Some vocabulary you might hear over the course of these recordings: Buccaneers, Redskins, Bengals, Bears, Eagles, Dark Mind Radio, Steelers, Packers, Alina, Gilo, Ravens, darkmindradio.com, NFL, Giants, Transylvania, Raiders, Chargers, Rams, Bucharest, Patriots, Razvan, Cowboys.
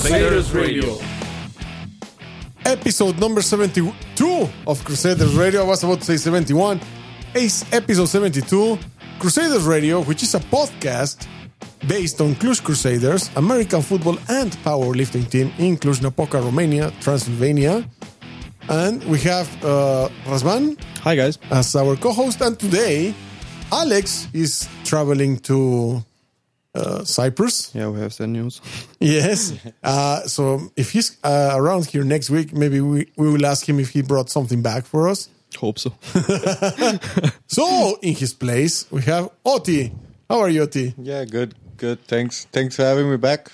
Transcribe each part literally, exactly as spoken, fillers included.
Crusaders Radio. Episode number seventy-two of Crusaders Radio. I was about to say seventy-one. It's episode seventy-two. Crusaders Radio, which is a podcast based on Cluj Crusaders, American football and powerlifting team in Cluj-Napoca, Romania, Transylvania. And we have uh, Razvan. Hi, guys. As our co-host. And today, Alex is traveling to... Uh, Cyprus. Yeah, we have sad news. Yes. Uh, so if he's uh, around here next week, maybe we, we will ask him if he brought something back for us. Hope so. So in his place, we have Oti. How are you, Oti? Yeah, good, good. Thanks, thanks for having me back.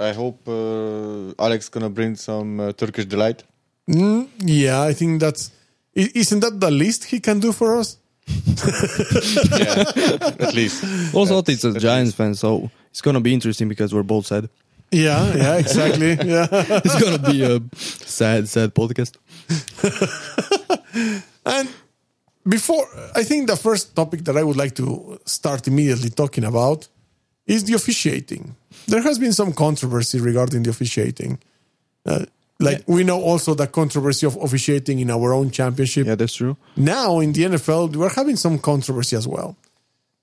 I hope uh, Alex gonna bring some uh, Turkish delight. Mm, yeah, I think that's. Isn't that the least he can do for us? Yeah, at least. Also, it's a Giants fan, so it's gonna be interesting because we're both sad. Yeah, yeah, exactly. Yeah, it's gonna be a sad, sad podcast. And before, I think the first topic that I would like to start immediately talking about is the officiating. There has been some controversy regarding the officiating. Uh, Like, yeah. We know also the controversy of officiating in our own championship. Yeah, that's true. Now, in the N F L, we're having some controversy as well.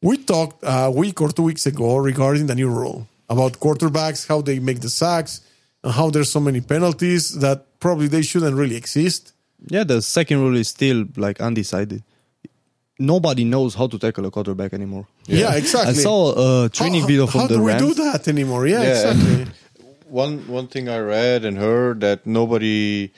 We talked a week or two weeks ago regarding the new rule about quarterbacks, how they make the sacks, and how there's so many penalties that probably they shouldn't really exist. Yeah, the second rule is still, like, undecided. Nobody knows how to tackle a quarterback anymore. Yeah, yeah, exactly. I saw a training how, video from the Rams. How do we do that anymore? Yeah, yeah. Exactly. One one thing I read and heard that nobody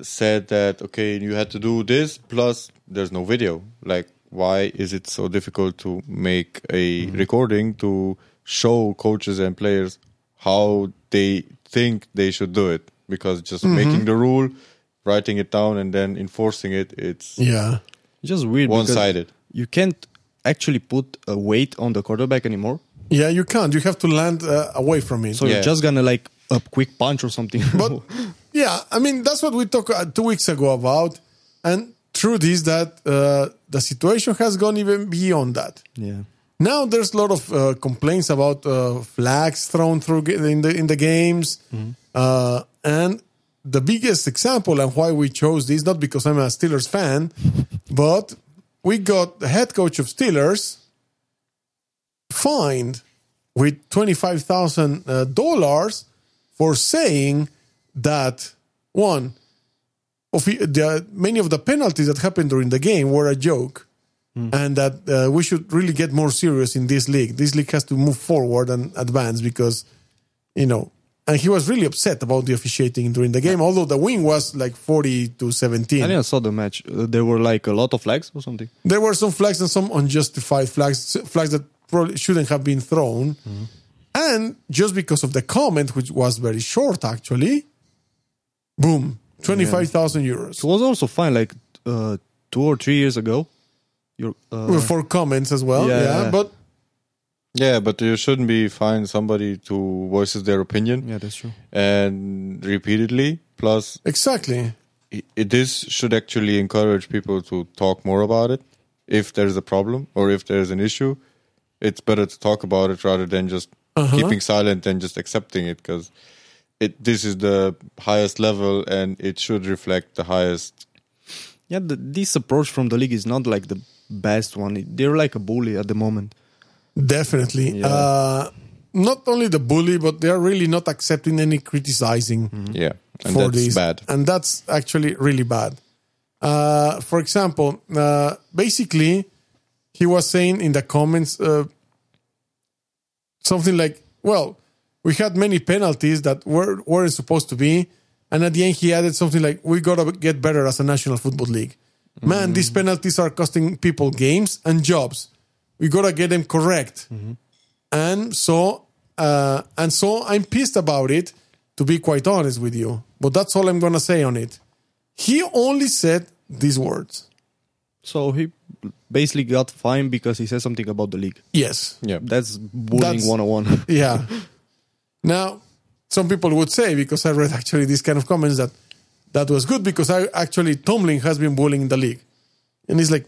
said that, okay, you had to do this, plus there's no video. Like, why is it so difficult to make a mm-hmm. recording to show coaches and players how they think they should do it? Because just mm-hmm. making the rule, writing it down, and then enforcing it, it's yeah, just weird. One-sided. You can't actually put a weight on the quarterback anymore. Yeah, you can't. You have to land uh, away from it. So yeah. You're just going to like a quick punch or something. But yeah, I mean, that's what we talked uh, two weeks ago about. And truth is that uh, the situation has gone even beyond that. Yeah. Now there's a lot of uh, complaints about uh, flags thrown through in the in the games. Mm-hmm. Uh, and the biggest example and why we chose this, not because I'm a Steelers fan, but we got the head coach of Steelers fined with twenty-five thousand dollars for saying that, one, of the, many of the penalties that happened during the game were a joke mm. and that uh, we should really get more serious in this league. This league has to move forward and advance because, you know, and he was really upset about the officiating during the game, although the win was like forty to seventeen. I didn't saw the match. Uh, there were like a lot of flags or something? There were some flags and some unjustified flags, flags that probably shouldn't have been thrown. Mm-hmm. And just because of the comment, which was very short, actually, boom, twenty-five thousand yeah. euros. It was also fine, like uh, two or three years ago. Your, uh, for comments as well, yeah, yeah, yeah. But yeah, but you shouldn't be fined somebody to voices their opinion. Yeah, that's true. And repeatedly, plus... Exactly. It, this should actually encourage people to talk more about it if there's a problem or if there's an issue. It's better to talk about it rather than just uh-huh. keeping silent and just accepting it because it this is the highest level and it should reflect the highest. Yeah, the, this approach from the league is not like the best one. They're like a bully at the moment. Definitely. Yeah. Uh, not only the bully, but they're really not accepting any criticizing. Mm-hmm. Yeah, and for that's this. Bad. And that's actually really bad. Uh, for example, uh, basically... He was saying in the comments uh, something like, well, we had many penalties that were, weren't supposed to be. And at the end, he added something like, we got to get better as a National Football League. Mm-hmm. Man, these penalties are costing people games and jobs. We got to get them correct. Mm-hmm. And so uh, and so I'm pissed about it, to be quite honest with you. But that's all I'm going to say on it. He only said these words. So he basically got fined because he said something about the league. Yes. Yeah. That's bullying That's, one oh one. Yeah. Now, some people would say, because I read actually these kind of comments, that that was good because I actually Tomlin has been bullying the league. And it's like,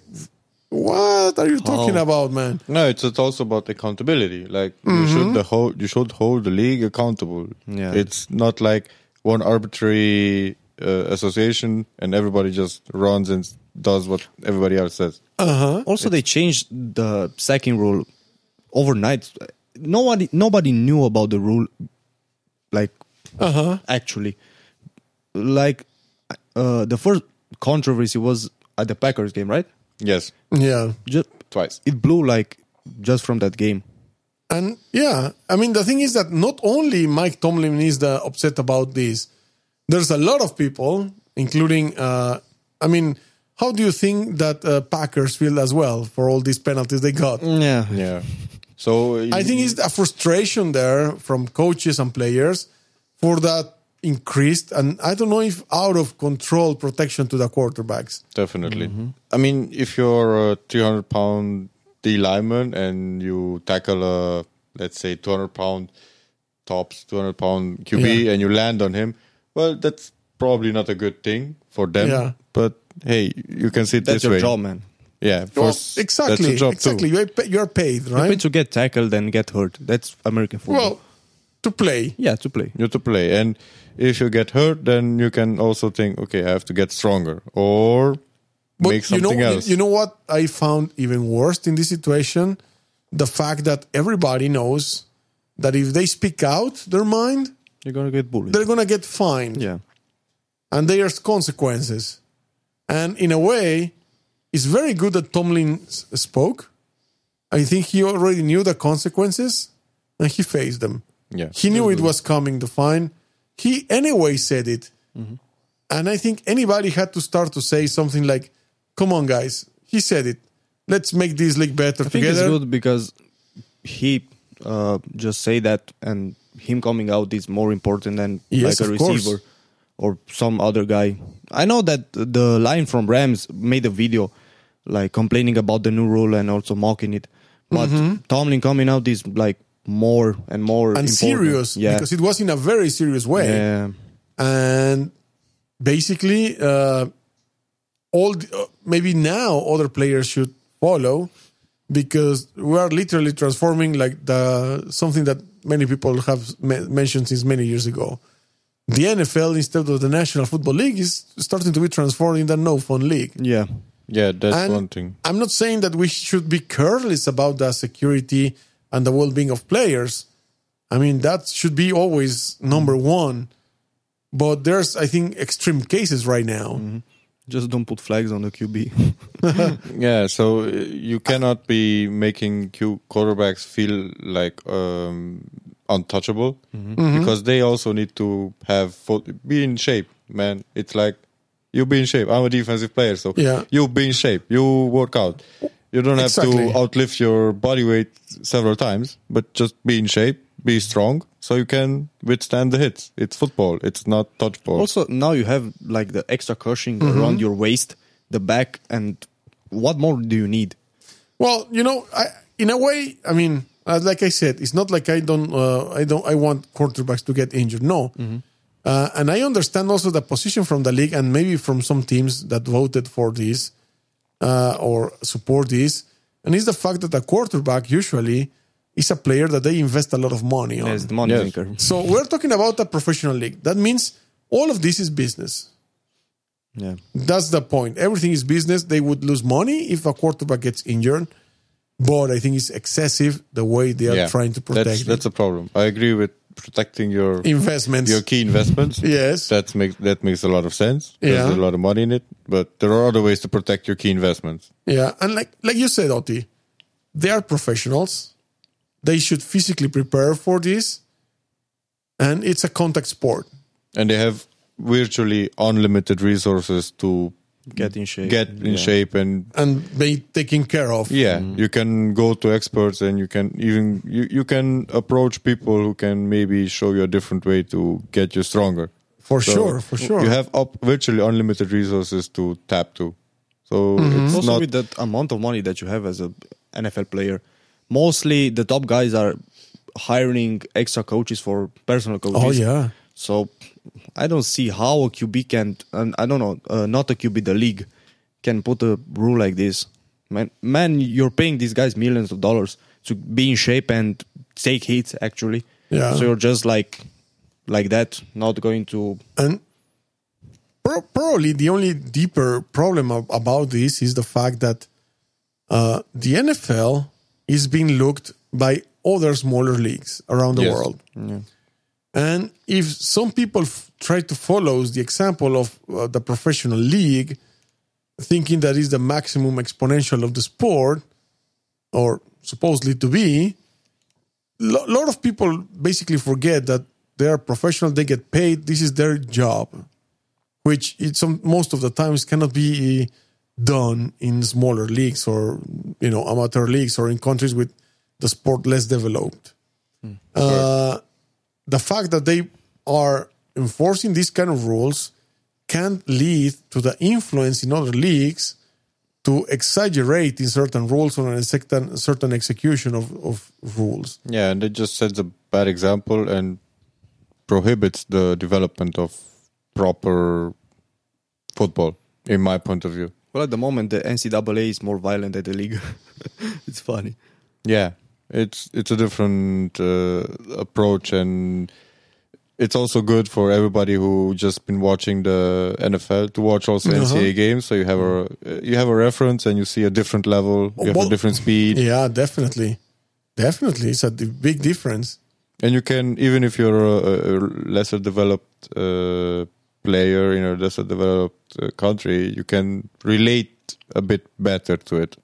What are you talking oh. about, man? No, it's, it's also about accountability. Like mm-hmm. you should the whole you should hold the league accountable. Yeah, it's not like one arbitrary uh, association and everybody just runs and does what everybody else says. Uh-huh. Also, it's, they changed the sacking rule overnight. Nobody nobody knew about the rule. Like, uh-huh. actually, like uh, the first controversy was at the Packers game, right? Yes. Yeah. Just twice. It blew like just from that game. And yeah, I mean, the thing is that not only Mike Tomlin is the upset about this, there's a lot of people, including, uh, I mean, how do you think that uh, Packers feel as well for all these penalties they got? Yeah. Yeah. So I think it's a frustration there from coaches and players for that increased and I don't know if out of control protection to the quarterbacks. Definitely. Mm-hmm. I mean, if you're a three hundred pound D lineman and you tackle a, let's say, two hundred pound tops, two hundred pound Q B yeah. and you land on him, well, that's probably not a good thing for them. Yeah. But hey, you can see it that's this way. That's your job, man. Yeah, well, exactly. That's a job exactly. Too. You're paid, right? You're paid to get tackled and get hurt. That's American football. Well, to play. Yeah, to play. You're to play. And if you get hurt, then you can also think, okay, I have to get stronger or but make something you know, else. You know what I found even worse in this situation? The fact that everybody knows that if they speak out their mind, you're going to get bullied. They're going to get fined. Yeah. And there's consequences. And in a way, it's very good that Tomlin spoke. I think he already knew the consequences and he faced them. Yeah, he knew it was coming, the fine. He anyway said it. Mm-hmm. And I think anybody had to start to say something like, come on, guys, he said it. Let's make this league better I together. I think it's good because he uh, just say that and him coming out is more important than yes, like a receiver course. Or some other guy. I know that the line from Rams made a video like complaining about the new rule and also mocking it. But mm-hmm. Tomlin coming out is like more and more and important. Serious yeah. because it was in a very serious way. Yeah. And basically, uh, all the, uh, maybe now other players should follow because we are literally transforming like the something that many people have me- mentioned since many years ago. The N F L instead of the National Football League is starting to be transformed into a no-fun league. Yeah, yeah, that's and one thing. I'm not saying that we should be careless about the security and the well-being of players. I mean, that should be always number one. But there's, I think, extreme cases right now. Mm-hmm. Just don't put flags on the Q B. Yeah, so you cannot be making Q quarterbacks feel like um, untouchable mm-hmm. because they also need to have be in shape, man. It's like you be in shape. I'm a defensive player, so yeah. you be in shape. You work out. You don't have exactly. to outlift your body weight several times, but just be in shape, be strong, so you can withstand the hits. It's football. It's not touch ball. Also, now you have like the extra cushioning mm-hmm. around your waist, the back, and what more do you need? Well, you know, I, in a way, I mean, like I said, it's not like I don't, uh, I don't, I want quarterbacks to get injured. No, mm-hmm. uh, and I understand also the position from the league and maybe from some teams that voted for this. Uh, or support this, and it's the fact that a quarterback usually is a player that they invest a lot of money on. Yes, the money maker. So we're talking about a professional league. That means all of this is business. Yeah, that's the point. Everything is business. They would lose money if a quarterback gets injured, but I think it's excessive the way they are yeah, trying to protect. That's, that's a problem. I agree with protecting your investments, your key investments. Yes, that makes that makes a lot of sense. Yeah. There's a lot of money in it, but there are other ways to protect your key investments. Yeah, and like like you said, Oti, they are professionals. They should physically prepare for this, and it's a contact sport. And they have virtually unlimited resources to get in shape, get in yeah. shape, and and be taken care of. Yeah, mm. you can go to experts, and you can even you, you can approach people who can maybe show you a different way to get you stronger. For so sure, for sure, you have up virtually unlimited resources to tap to. So mm-hmm. it's also not with that amount of money that you have as a N F L player. Mostly, the top guys are hiring extra coaches for personal coaches. Oh yeah. So I don't see how a Q B can, and I don't know, uh, not a Q B, the league can put a rule like this. Man, man, you're paying these guys millions of dollars to be in shape and take hits, actually. Yeah. So you're just like like that, not going to... And pro- probably the only deeper problem of, about this is the fact that uh, the N F L is being looked by other smaller leagues around the yes. world. Yeah. And if some people f- try to follow the example of uh, the professional league, thinking that is the maximum exponential of the sport, or supposedly to be, a lo- lot of people basically forget that they are professional, they get paid, this is their job, which it's some, most of the times cannot be done in smaller leagues or, you know, amateur leagues or in countries with the sport less developed. Mm, uh, sure. The fact that they are enforcing these kind of rules can lead to the influence in other leagues to exaggerate in certain rules or in a certain, certain execution of, of rules. Yeah, and it just sets a bad example and prohibits the development of proper football, in my point of view. Well, at the moment, the N C double A is more violent than the league. It's funny. Yeah, it's it's a different uh, approach, and it's also good for everybody who just been watching the N F L to watch also uh-huh. N C double A games. So you have a you have a reference and you see a different level, you have well, a different speed. Yeah, definitely, definitely, it's a big difference. And you can, even if you're a, a lesser developed uh, player in a lesser developed uh, country, you can relate a bit better to it,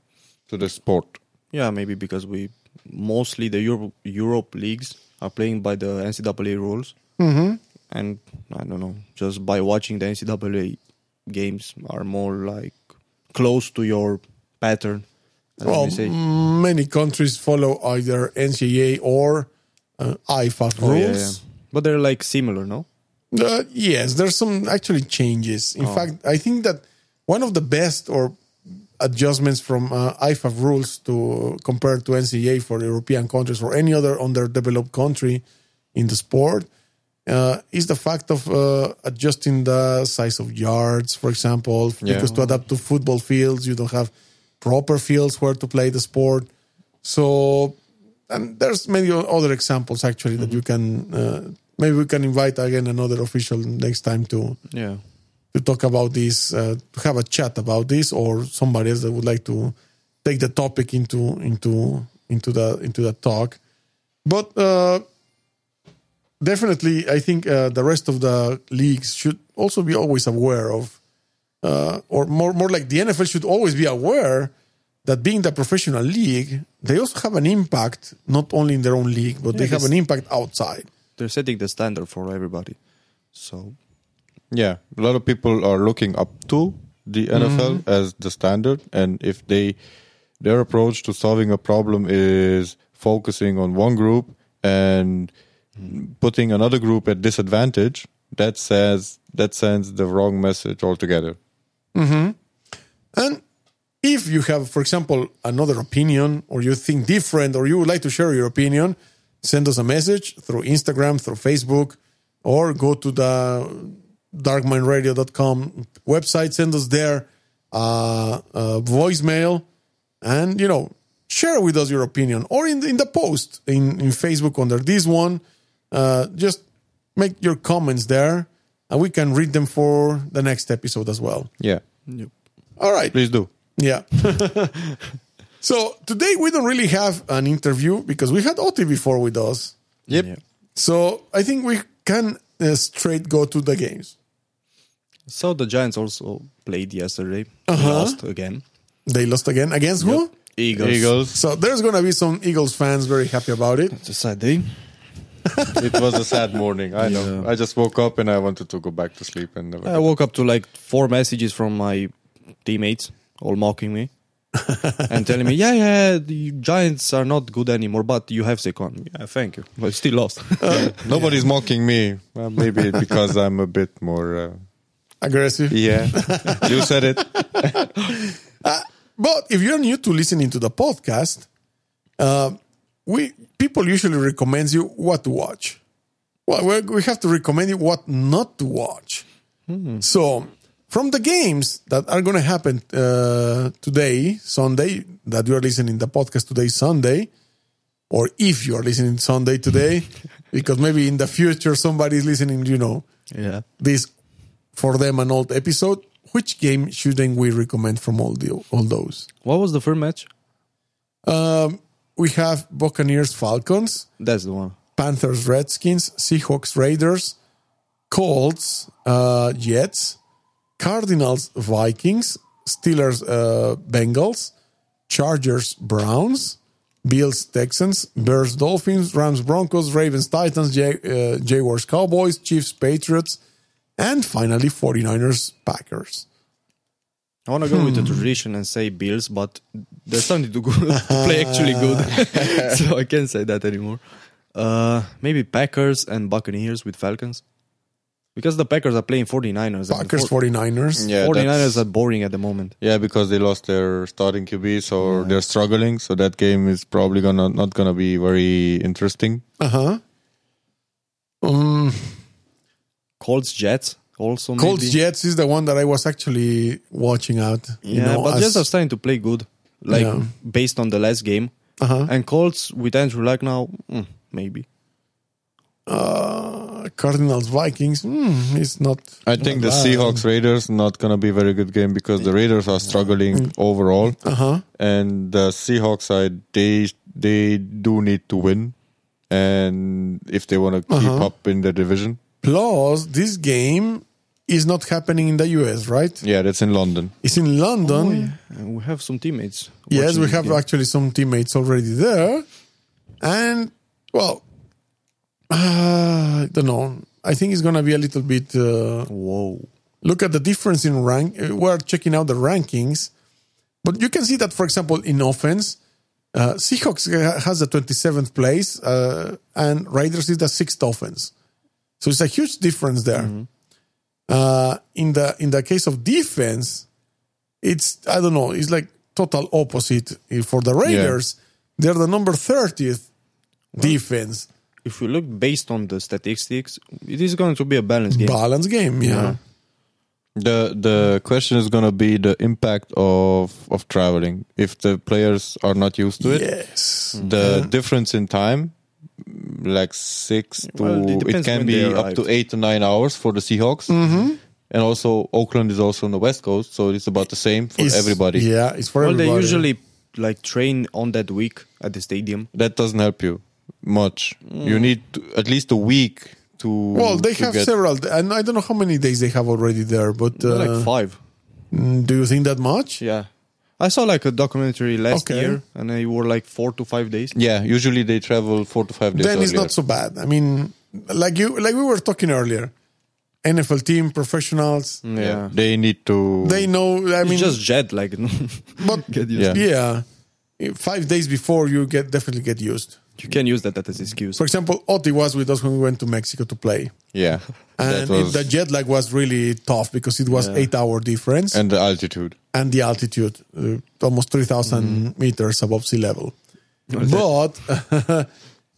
to the sport. Yeah, maybe because we mostly the Europe Europe leagues are playing by the N C double A rules. Mm-hmm. And I don't know, just by watching the N C double A games are more like close to your pattern. Well, say. Many countries follow either N C double A or uh, I F A rules. Oh, yeah, yeah. But they're like similar, no? Uh, yes, there's some actually changes. In oh. fact, I think that one of the best or adjustments from uh, I F A rules to compared to N C double A for European countries or any other underdeveloped country in the sport Uh, is the fact of uh, adjusting the size of yards, for example, yeah. because to adapt to football fields, you don't have proper fields where to play the sport. So, and there's many other examples actually mm-hmm. that you can. Uh, maybe we can invite again another official next time to yeah. to talk about this, uh, to have a chat about this, or somebody else that would like to take the topic into into into the into the talk, but. Uh, Definitely, I think uh, the rest of the leagues should also be always aware of, uh, or more more like the N F L should always be aware that being the professional league, they also have an impact, not only in their own league, but yeah, they have an impact outside. They're setting the standard for everybody. So, yeah, a lot of people are looking up to the N F L mm-hmm. as the standard, and if they their approach to solving a problem is focusing on one group and putting another group at disadvantage, that says that sends the wrong message altogether. Mm-hmm. And if you have, for example, another opinion, or you think different, or you would like to share your opinion, send us a message through Instagram, through Facebook, or go to the dark mind radio dot com website, send us there uh, a voicemail, and, you know, share with us your opinion, or in the, in the post in, in Facebook under this one. Uh, just make your comments there, and we can read them for the next episode as well. Yeah. Yep. All right. Please do. Yeah. So today we don't really have an interview because we had Oti before with us. Yep. Yeah. So I think we can uh, straight go to the games. So the Giants also played yesterday. Uh-huh. They lost again. They lost again. Against who? Yep. Eagles. Eagles. So there's going to be some Eagles fans very happy about it. It's a sad day. It was a sad morning. I know. Yeah. I just woke up and I wanted to go back to sleep. And never I woke up to like four messages from my teammates, all mocking me and telling me, yeah, yeah, the Giants are not good anymore, but you have Saquon. Yeah, thank you. But still lost. Uh, Nobody's yeah. mocking me. Well, maybe because I'm a bit more... Uh, aggressive? Yeah. You said it. uh, but if you're new to listening to the podcast... Uh, We people usually recommend you what to watch. Well, we have to recommend you what not to watch. Mm. So, from the games that are going to happen uh, today, Sunday, that you are listening to the podcast today, Sunday, or if you are listening Sunday today, because maybe in the future somebody is listening, you know, yeah, this for them an old episode. Which game shouldn't we recommend from all the all those? What was the first match? Um, we have Buccaneers Falcons. That's the one. Panthers Redskins, Seahawks Raiders, Colts uh, Jets, Cardinals Vikings, Steelers uh, Bengals, Chargers Browns, Bills Texans, Bears Dolphins, Rams Broncos, Ravens Titans, Jag- uh, Jaguars Cowboys, Chiefs Patriots, and finally forty-niners Packers. I want to go hmm. with the tradition and say Bills, but there's something to, go to play actually good. So I can't say that anymore. Uh, maybe Packers and Buccaneers with Falcons. Because the Packers are playing forty-niners. Packers, for- forty-niners. Yeah, forty-niners are boring at the moment. Yeah, because they lost their starting Q Bs, or yeah. they're struggling. So that game is probably gonna not going to be very interesting. Uh-huh. Um, Colts, Jets also maybe. Colts, Jets is the one that I was actually watching out. Yeah, you know, but Jets are starting to play good. Like, yeah. based on the last game. Uh-huh. And Colts with Andrew Luck now, mm, maybe. Uh, Cardinals Vikings mm, it's not I think not the bad. Seahawks Raiders not gonna be a very good game because the Raiders are struggling mm. overall uh-huh. and the Seahawks side they they do need to win, and if they want to uh-huh. keep up in the division. Plus this game is not happening in the U S, right? Yeah, that's in London. It's in London. Oh, yeah. We have some teammates. Yes, we have actually some teammates already there. And well, Uh, I don't know. I think it's going to be a little bit... Uh, Whoa. Look at the difference in rank. We're checking out the rankings. But you can see that, for example, in offense, uh, Seahawks has the twenty-seventh place uh, and Raiders is the sixth offense. So it's a huge difference there. Mm-hmm. Uh, in the in the case of defense, it's, I don't know, it's like total opposite. For the Raiders, yeah. they're the number thirtieth what? defense. If we look based on the statistics, it is going to be a balanced game. Balanced game, yeah. yeah. The the question is going to be the impact of of traveling. If the players are not used to it, yes. the mm-hmm. difference in time, like six to well, it, it can be up to eight to nine hours for the Seahawks, mm-hmm. and also Oakland is also on the West Coast, so it's about the same for it's, everybody. Yeah, it's for well, everybody. Well, they usually like train on that week at the stadium. That doesn't help you. Much. Mm. You need to, at least a week to. Well, they to have get... several, and I don't know how many days they have already there, but uh, like five. Do you think that much? Yeah, I saw like a documentary last okay. year, and they were like four to five days. Yeah, usually they travel four to five days. Then earlier. It's not so bad. I mean, like you, like we were talking earlier, N F L team professionals. Yeah, yeah. they need to. They know. I it's mean, just jet like. But yeah. yeah, five days before you get definitely get used. You can use that as an excuse. For example, Oti was with us when we went to Mexico to play. Yeah. And was... it, the jet lag was really tough because it was yeah. eight-hour difference. And the altitude. And the altitude, uh, almost three thousand mm-hmm. meters above sea level. But,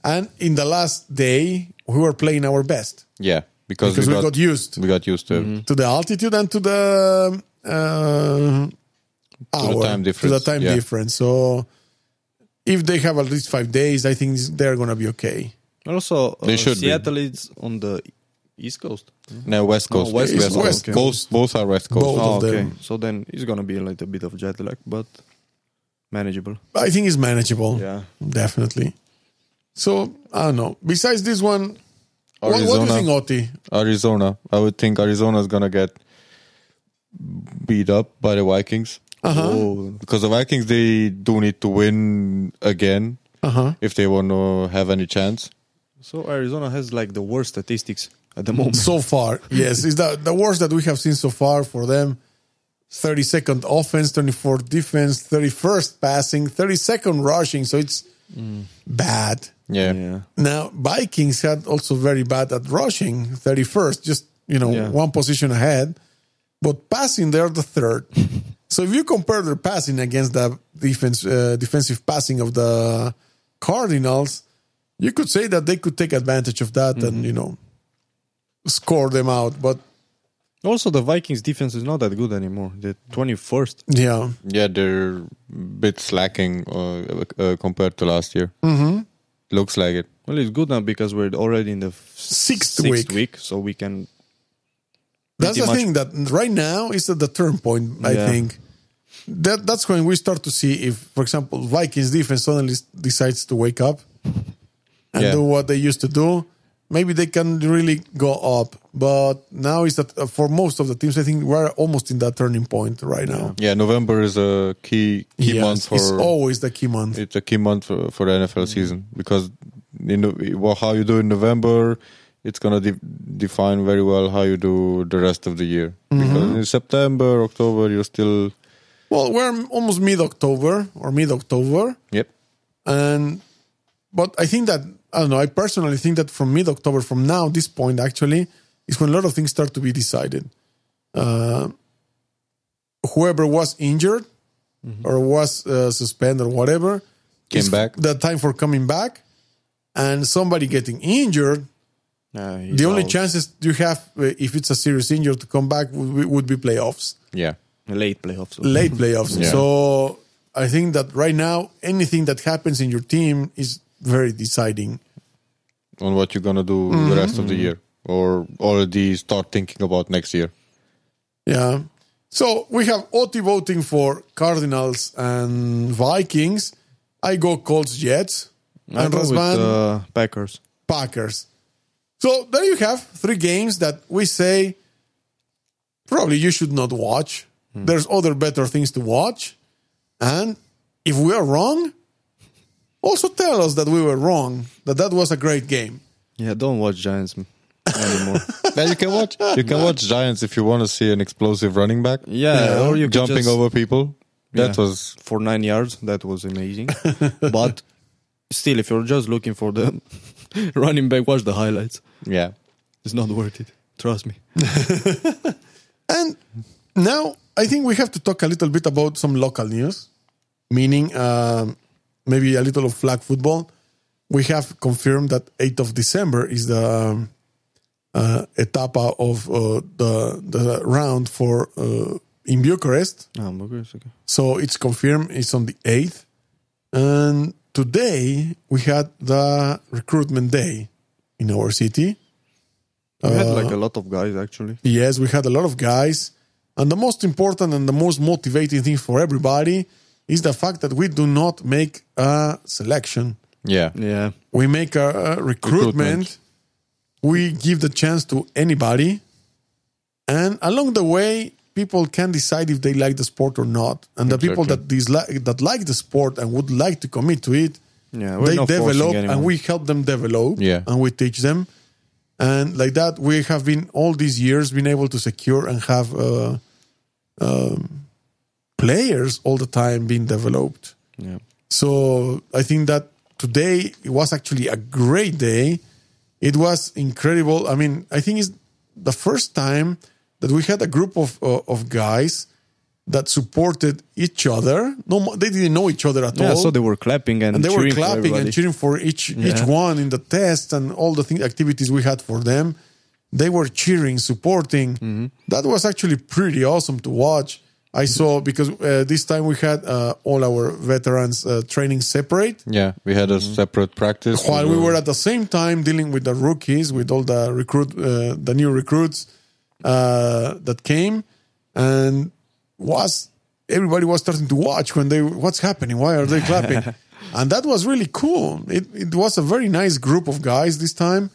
and in the last day, we were playing our best. Yeah, because, because we, we got, got used. We got used to mm-hmm. to the altitude and to the uh, hour. To the time difference. To the time yeah. difference. So... if they have at least five days, I think they're going to be okay. Also, uh, Seattle be. is on the East Coast. No, West Coast. No, West, West, West, West Coast. Coast. Both are West Coast. Both oh, of okay. them. So then it's going to be like a bit of jet lag, but manageable. I think it's manageable. Yeah. Definitely. So, I don't know. Besides this one, Arizona, what do you think, Oti? Arizona. I would think Arizona is going to get beat up by the Vikings. Uh-huh. Oh, because the Vikings, they do need to win again uh-huh. if they want to have any chance. So Arizona has like the worst statistics at the moment. So far, yes. It's the, the worst that we have seen so far for them. thirty-second offense, twenty-fourth defense, thirty-first passing, thirty-second rushing. So it's mm. bad. Yeah. yeah. Now, Vikings had also very bad at rushing, thirty-first, just, you know, yeah. one position ahead. But passing, they're the third. So if you compare their passing against the defense, uh, defensive passing of the Cardinals, you could say that they could take advantage of that mm-hmm. and, you know, score them out. But Also, the Vikings defense is not that good anymore. They're twenty-first. Yeah. Yeah, they're a bit slacking uh, uh, compared to last year. Mm-hmm. Looks like it. Well, it's good now because we're already in the f- sixth, sixth week. week, so we can... That's the thing, that right now is at the turn point, I yeah. think. That That's when we start to see if, for example, Vikings defense suddenly decides to wake up and yeah. do what they used to do. Maybe they can really go up. But now is that for most of the teams, I think we're almost in that turning point right now. Yeah, November is a key key yes, month for... It's always the key month. It's a key month for, for the N F L season because you know, well, how you do in November, it's going to de- define very well how you do the rest of the year. Mm-hmm. Because in September, October, you're still... Well, we're almost mid-October or mid-October. Yep. And But I think that... I don't know, I personally think that from mid-October, from now, this point, actually, is when a lot of things start to be decided. Uh, whoever was injured mm-hmm. or was uh, suspended or whatever, came back. The time for coming back. And somebody getting injured, uh, the only out. chances you have, if it's a serious injury, to come back would, would be playoffs. Yeah, late playoffs. Late playoffs. Yeah. So I think that right now, anything that happens in your team is... very deciding on what you're going to do mm-hmm. the rest of the year or already start thinking about next year. Yeah. So we have Oti voting for Cardinals and Vikings. I go Colts, Jets. I and Razvan. Uh, Packers. Packers. So there you have three games that we say probably you should not watch. Mm. There's other better things to watch. And if we are wrong, also tell us that we were wrong, that that was a great game. Yeah, don't watch Giants anymore. Now you can watch you can watch Giants if you want to see an explosive running back. Yeah, yeah. Or you jumping just, over people. That yeah. was for nine yards. That was amazing. But still, if you're just looking for the running back, watch the highlights. Yeah, it's not worth it. Trust me. And now I think we have to talk a little bit about some local news, meaning. Um, Maybe a little of flag football. We have confirmed that eighth of December is the um, uh, etapa of uh, the the round for uh, in Bucharest. Ah, Bucharest, okay. So it's confirmed. It's on the eighth, and today we had the recruitment day in our city. We uh, had like a lot of guys, actually. Yes, we had a lot of guys, and the most important and the most motivating thing for everybody is the fact that we do not make a selection. Yeah. yeah. We make a, a recruitment. recruitment. We give the chance to anybody. And along the way, people can decide if they like the sport or not. And the exactly. people that dislike, that like the sport and would like to commit to it, yeah, they develop and we help them develop yeah. and we teach them. And like that, we have been, all these years, been able to secure and have... Uh, um, players all the time being developed. Yeah. So I think that today it was actually a great day. It was incredible. I mean, I think it's the first time that we had a group of uh, of guys that supported each other. No, they didn't know each other at yeah, all. Yeah, so they were clapping and, and they were clapping and cheering for each yeah. each one in the test and all the things, activities we had for them. They were cheering, supporting. Mm-hmm. That was actually pretty awesome to watch. I saw, because uh, this time we had uh, all our veterans uh, training separate. Yeah, we had a separate practice. While we were at the same time dealing with the rookies, with all the recruit, uh, the new recruits uh, that came, and was everybody was starting to watch when they what's happening? Why are they clapping? And that was really cool. It it was a very nice group of guys this time.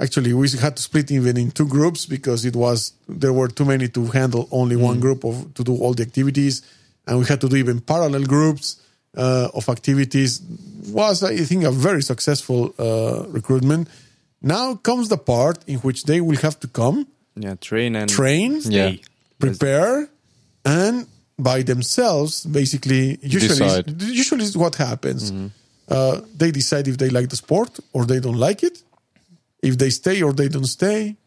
Actually, we had to split even in two groups because it was there were too many to handle only mm. one group of to do all the activities, and we had to do even parallel groups uh, of activities. Was, I think, a very successful uh, recruitment. Now comes the part in which they will have to come, yeah, train and train, stay. Yeah. prepare, and by themselves basically. Usually, decide. usually is what happens. Mm-hmm. Uh, they decide if they like the sport or they don't like it. If they stay or they don't stay,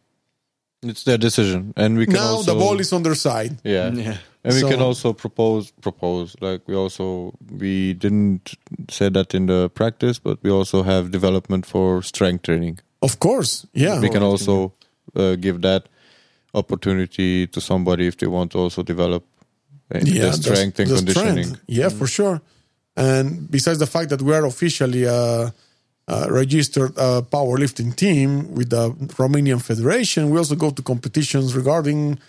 it's their decision, and we can now also, the ball is on their side. Yeah, yeah. And we so, can also propose, propose. Like we also we didn't say that in the practice, but we also have development for strength training. Of course, yeah. We can also uh, give that opportunity to somebody if they want to also develop yeah, the strength and conditioning. Strength. Yeah, mm. for sure. And besides the fact that we are officially a, a registered uh, powerlifting team with the Romanian Federation, we also go to competitions regarding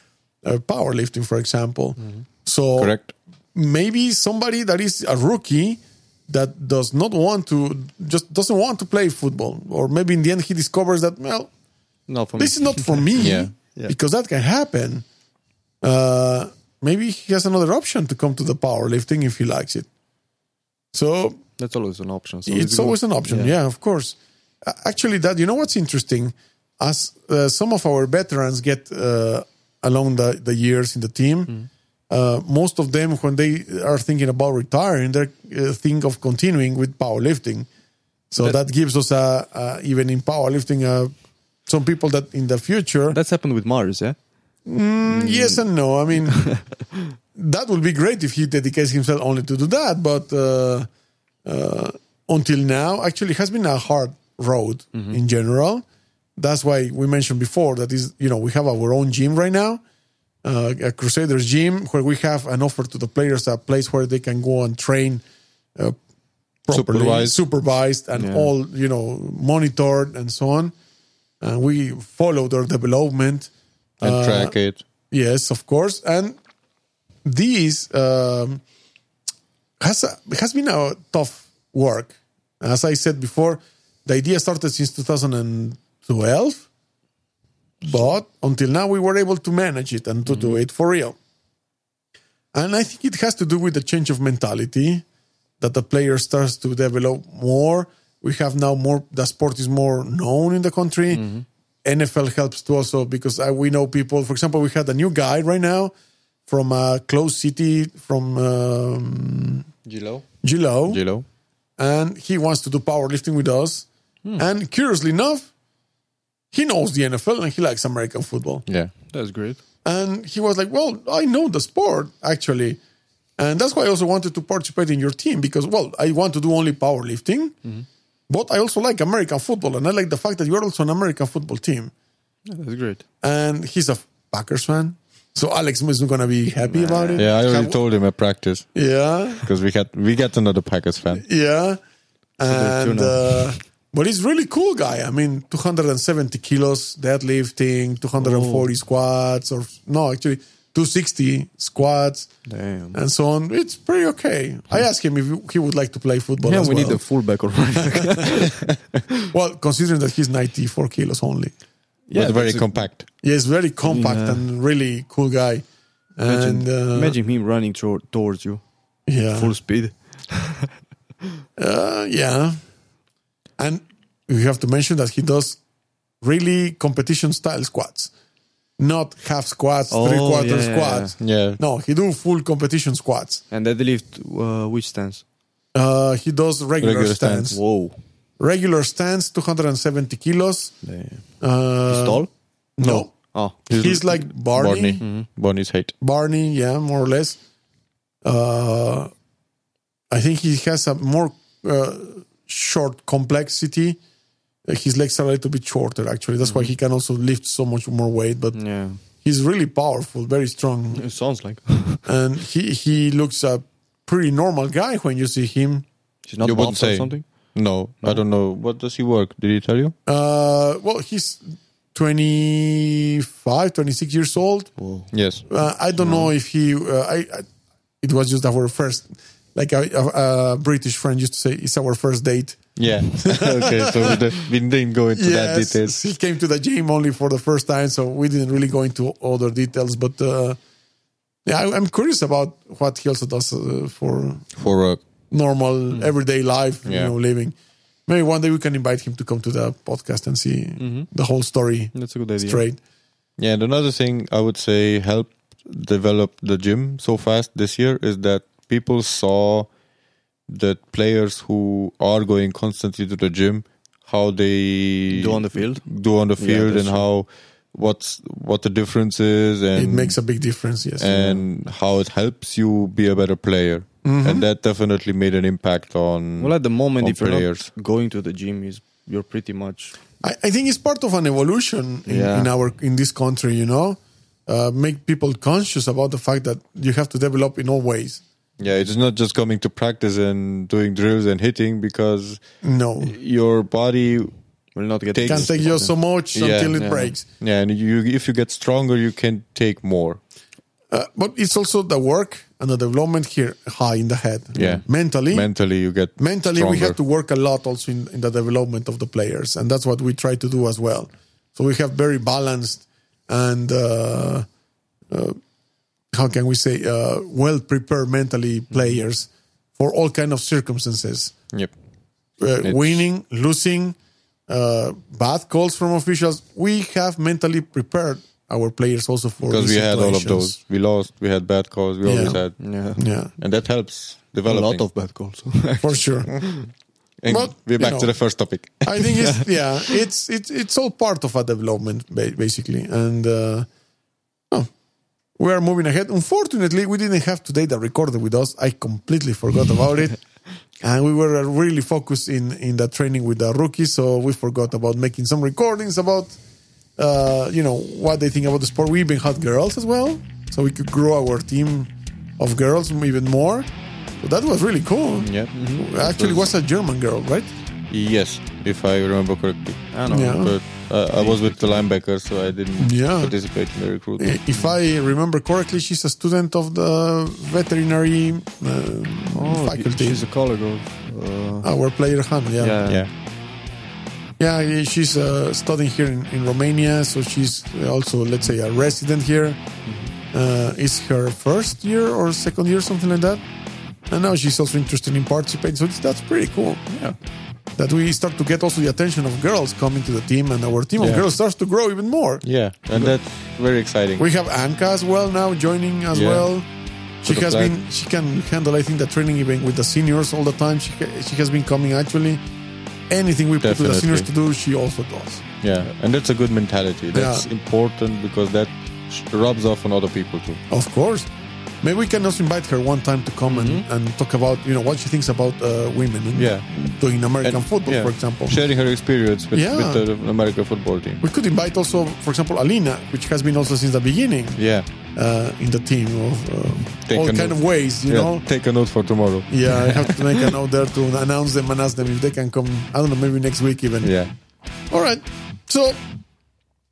uh, powerlifting, for example. Mm-hmm. So Correct. Maybe somebody that is a rookie that does not want to, just doesn't want to play football, or maybe in the end he discovers that, well, not for this me. is not for me, yeah. Yeah. because that can happen. Uh, maybe he has another option to come to the powerlifting if he likes it. So that's always an option. So it's always an option. Yeah. yeah, of course. Actually, that you know what's interesting, as uh, some of our veterans get uh, along the, the years in the team, mm. uh, most of them, when they are thinking about retiring, they uh, think of continuing with powerlifting. So that, that gives us a, a even in powerlifting, uh, some people that in the future. That's happened with Mars, yeah. Mm, mm. Yes and no. I mean. That would be great if he dedicates himself only to do that. But uh, uh, until now, actually, it has been a hard road mm-hmm. in general. That's why we mentioned before that is, you know, we have our own gym right now, uh, a Crusaders gym, where we have an offer to the players, a place where they can go and train uh, properly, supervised, supervised and yeah. all, you know, monitored and so on. And we follow their development. And uh, track it. Yes, of course. And This um, has a, has been a tough work. As I said before, the idea started since two thousand twelve, but until now we were able to manage it and to mm-hmm. do it for real. And I think it has to do with the change of mentality that the player starts to develop more. We have now more, the sport is more known in the country. Mm-hmm. N F L helps too also because I, we know people, for example, we had a new guy right now from a close city, from um, Gilo. Gilo. Gilo. And he wants to do powerlifting with us. Hmm. And curiously enough, he knows the N F L and he likes American football. Yeah, that's great. And he was like, well, I know the sport, actually. And that's why I also wanted to participate in your team because, well, I want to do only powerlifting. Mm-hmm. But I also like American football. And I like the fact that you're also an American football team. Yeah, that's great. And he's a Packers fan. So Alex isn't going to be happy nah. about it. Yeah, I already told him at practice. Yeah. Because we got, we got another Packers fan. Yeah. And, uh, but he's a really cool guy. I mean, two hundred seventy kilos deadlifting, two hundred forty oh. squats, or no, actually two hundred sixty squats. Damn. And so on. It's pretty okay. I asked him if he would like to play football yeah, as we well. Need a fullback or running back. Well, considering that he's ninety-four kilos only. Yeah, but very a, compact. Yes, very compact yeah. and really cool guy. Imagine, and, uh, imagine him running tro- towards you. Yeah. Full speed. uh, yeah. And we have to mention that he does really competition style squats. Not half squats, oh, three quarter yeah, squats. Yeah, yeah. No, he do full competition squats. And deadlift, uh, which stance? Uh, he does regular, regular stance. stance. Whoa. Regular stance, two hundred seventy kilos. Yeah. Uh, he's tall? No. no. Oh, he's, he's like Barney. Barney. Mm-hmm. Barney's height. Barney, yeah, more or less. Uh, I think he has a more uh, short complexity. His legs are a little bit shorter, actually. That's mm-hmm. why he can also lift so much more weight. But yeah. he's really powerful, very strong. It sounds like. And he, he looks a pretty normal guy when you see him. He's not buff or something? No, no, I don't know. What does he work? Did he tell you? Uh, well, he's twenty-five, twenty-six years old. Whoa. Yes. Uh, I don't no. know if he... Uh, I, I. It was just our first... Like a, a, a British friend used to say, it's our first date. Yeah. Okay, so we didn't go into yes, that details. He came to the gym only for the first time, so we didn't really go into other details. But uh, yeah, I, I'm curious about what he also does uh, for... For work. Uh, normal everyday life, yeah. you know, living. Maybe one day we can invite him to come to the podcast and see mm-hmm. the whole story. That's a good idea. Straight. Yeah, and another thing I would say helped develop the gym so fast this year is that people saw that players who are going constantly to the gym, how they do on the field, do on the field, yeah, and how what's what the difference is, and it makes a big difference. Yes, and yeah. how it helps you be a better player. Mm-hmm. And that definitely made an impact on Well, at the moment, if players. You're not going to the gym, is you're pretty much... I, I think it's part of an evolution in, yeah. in our in this country, you know? uh, make people conscious about the fact that you have to develop in all ways. Yeah, it's not just coming to practice and doing drills and hitting, because no, your body will not get... It can't take you so much yeah, until it yeah. breaks. Yeah, and you, if you get stronger, you can take more. Uh, but it's also the work and the development here high in the head. Yeah. Mentally. Mentally, you get Mentally, stronger. We have to work a lot also in, in the development of the players. And that's what we try to do as well. So we have very balanced and, uh, uh, how can we say, uh, well-prepared mentally players for all kinds of circumstances. Yep. Uh, winning, losing, uh, bad calls from officials. We have mentally prepared our players also for because we had all of those. We lost. We had bad calls. We yeah. always had, yeah, yeah, and that helps developing. A lot of bad calls, for sure. And but, we're back you know, to the first topic. I think it's yeah, it's it's it's all part of a development basically, and uh, oh, we are moving ahead. Unfortunately, we didn't have today the recorder with us. I completely forgot about it, and we were really focused in in the training with the rookies, so we forgot about making some recordings about. Uh, you know, what they think about the sport. We even had girls as well, so we could grow our team of girls even more. So that was really cool. Yeah. Mm-hmm. Actually, it was a German girl, right? Yes, if I remember correctly. I don't know, yeah. but uh, I was with the linebackers, so I didn't yeah. participate in the recruitment. If I remember correctly, she's a student of the veterinary uh, oh, faculty. She's a colleague of... Uh, our player, Han, yeah. Yeah. yeah. Yeah, she's uh, studying here in, in Romania, so she's also, let's say, a resident here. Uh, it's her first year or second year, something like that. And now she's also interested in participating, so it's, that's pretty cool. Yeah, that we start to get also the attention of girls coming to the team, and our team yeah. of girls starts to grow even more. Yeah, and that's very exciting. We have Anka as well now joining as yeah. well. She has plan. been, she can handle, I think, the training event with the seniors all the time. She she has been coming actually. Anything we Definitely. put the seniors to do, she also does. Yeah, and that's a good mentality. That's yeah. important, because that rubs off on other people too. Of course. Maybe we can also invite her one time to come mm-hmm. and, and talk about, you know, what she thinks about uh, women yeah. doing American and, football, yeah. for example. Sharing her experience with, yeah. with the American football team. We could invite also, for example, Alina, which has been also since the beginning yeah. uh, in the team of uh, all kind note. of ways, you yeah. know. Take a note for tomorrow. Yeah, I have to make a note there to announce them and ask them if they can come, I don't know, maybe next week even. Yeah. All right. So,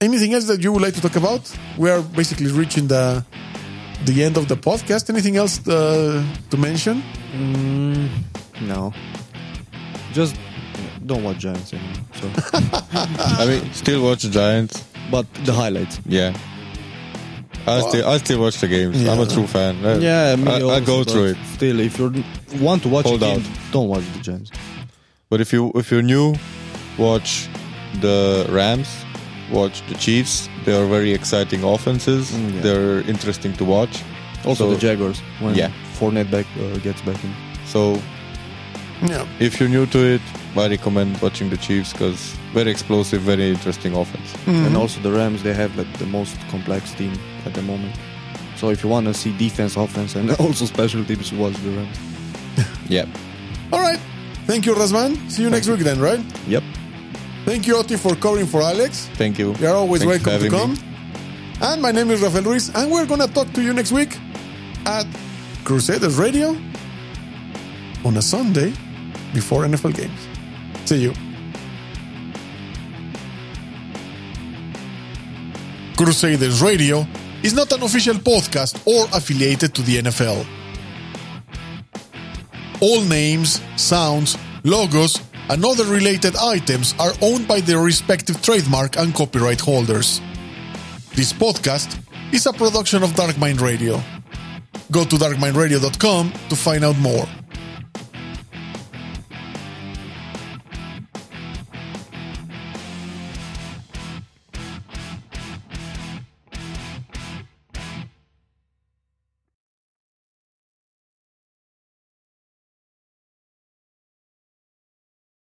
anything else that you would like to talk about? We are basically reaching the... the end of the podcast. Anything else uh, to mention? Mm, no. Just don't watch Giants anymore. So. I mean, still watch Giants, but the highlights. Yeah. I well, still I still watch the games. Yeah. I'm a true fan. I, yeah, me I, also, I go through it. Still, if you want to watch Hold a game, out. don't watch the Giants. But if you if you're new, watch the Rams. Watch the Chiefs. They are very exciting offenses. Mm, yeah. They're interesting to watch. Also so, the Jaguars when yeah. Fournette back, uh, gets back in. So yeah. if you're new to it, I recommend watching the Chiefs, because very explosive, very interesting offense. Mm-hmm. And also the Rams, they have like the most complex team at the moment. So if you want to see defense, offense, and also special teams, watch the Rams. yeah. All right. Thank you, Razvan. See you Thank next you. week then, right? Yep. Thank you, Oti, for covering for Alex. Thank you. You're always Thanks welcome to come. Me. And my name is Rafael Ruiz, and we're going to talk to you next week at Crusaders Radio on a Sunday before N F L games. See you. Crusaders Radio is not an official podcast or affiliated to the N F L. All names, sounds, logos, and other related items are owned by their respective trademark and copyright holders. This podcast is a production of Dark Mind Radio. Go to dark mind radio dot com to find out more.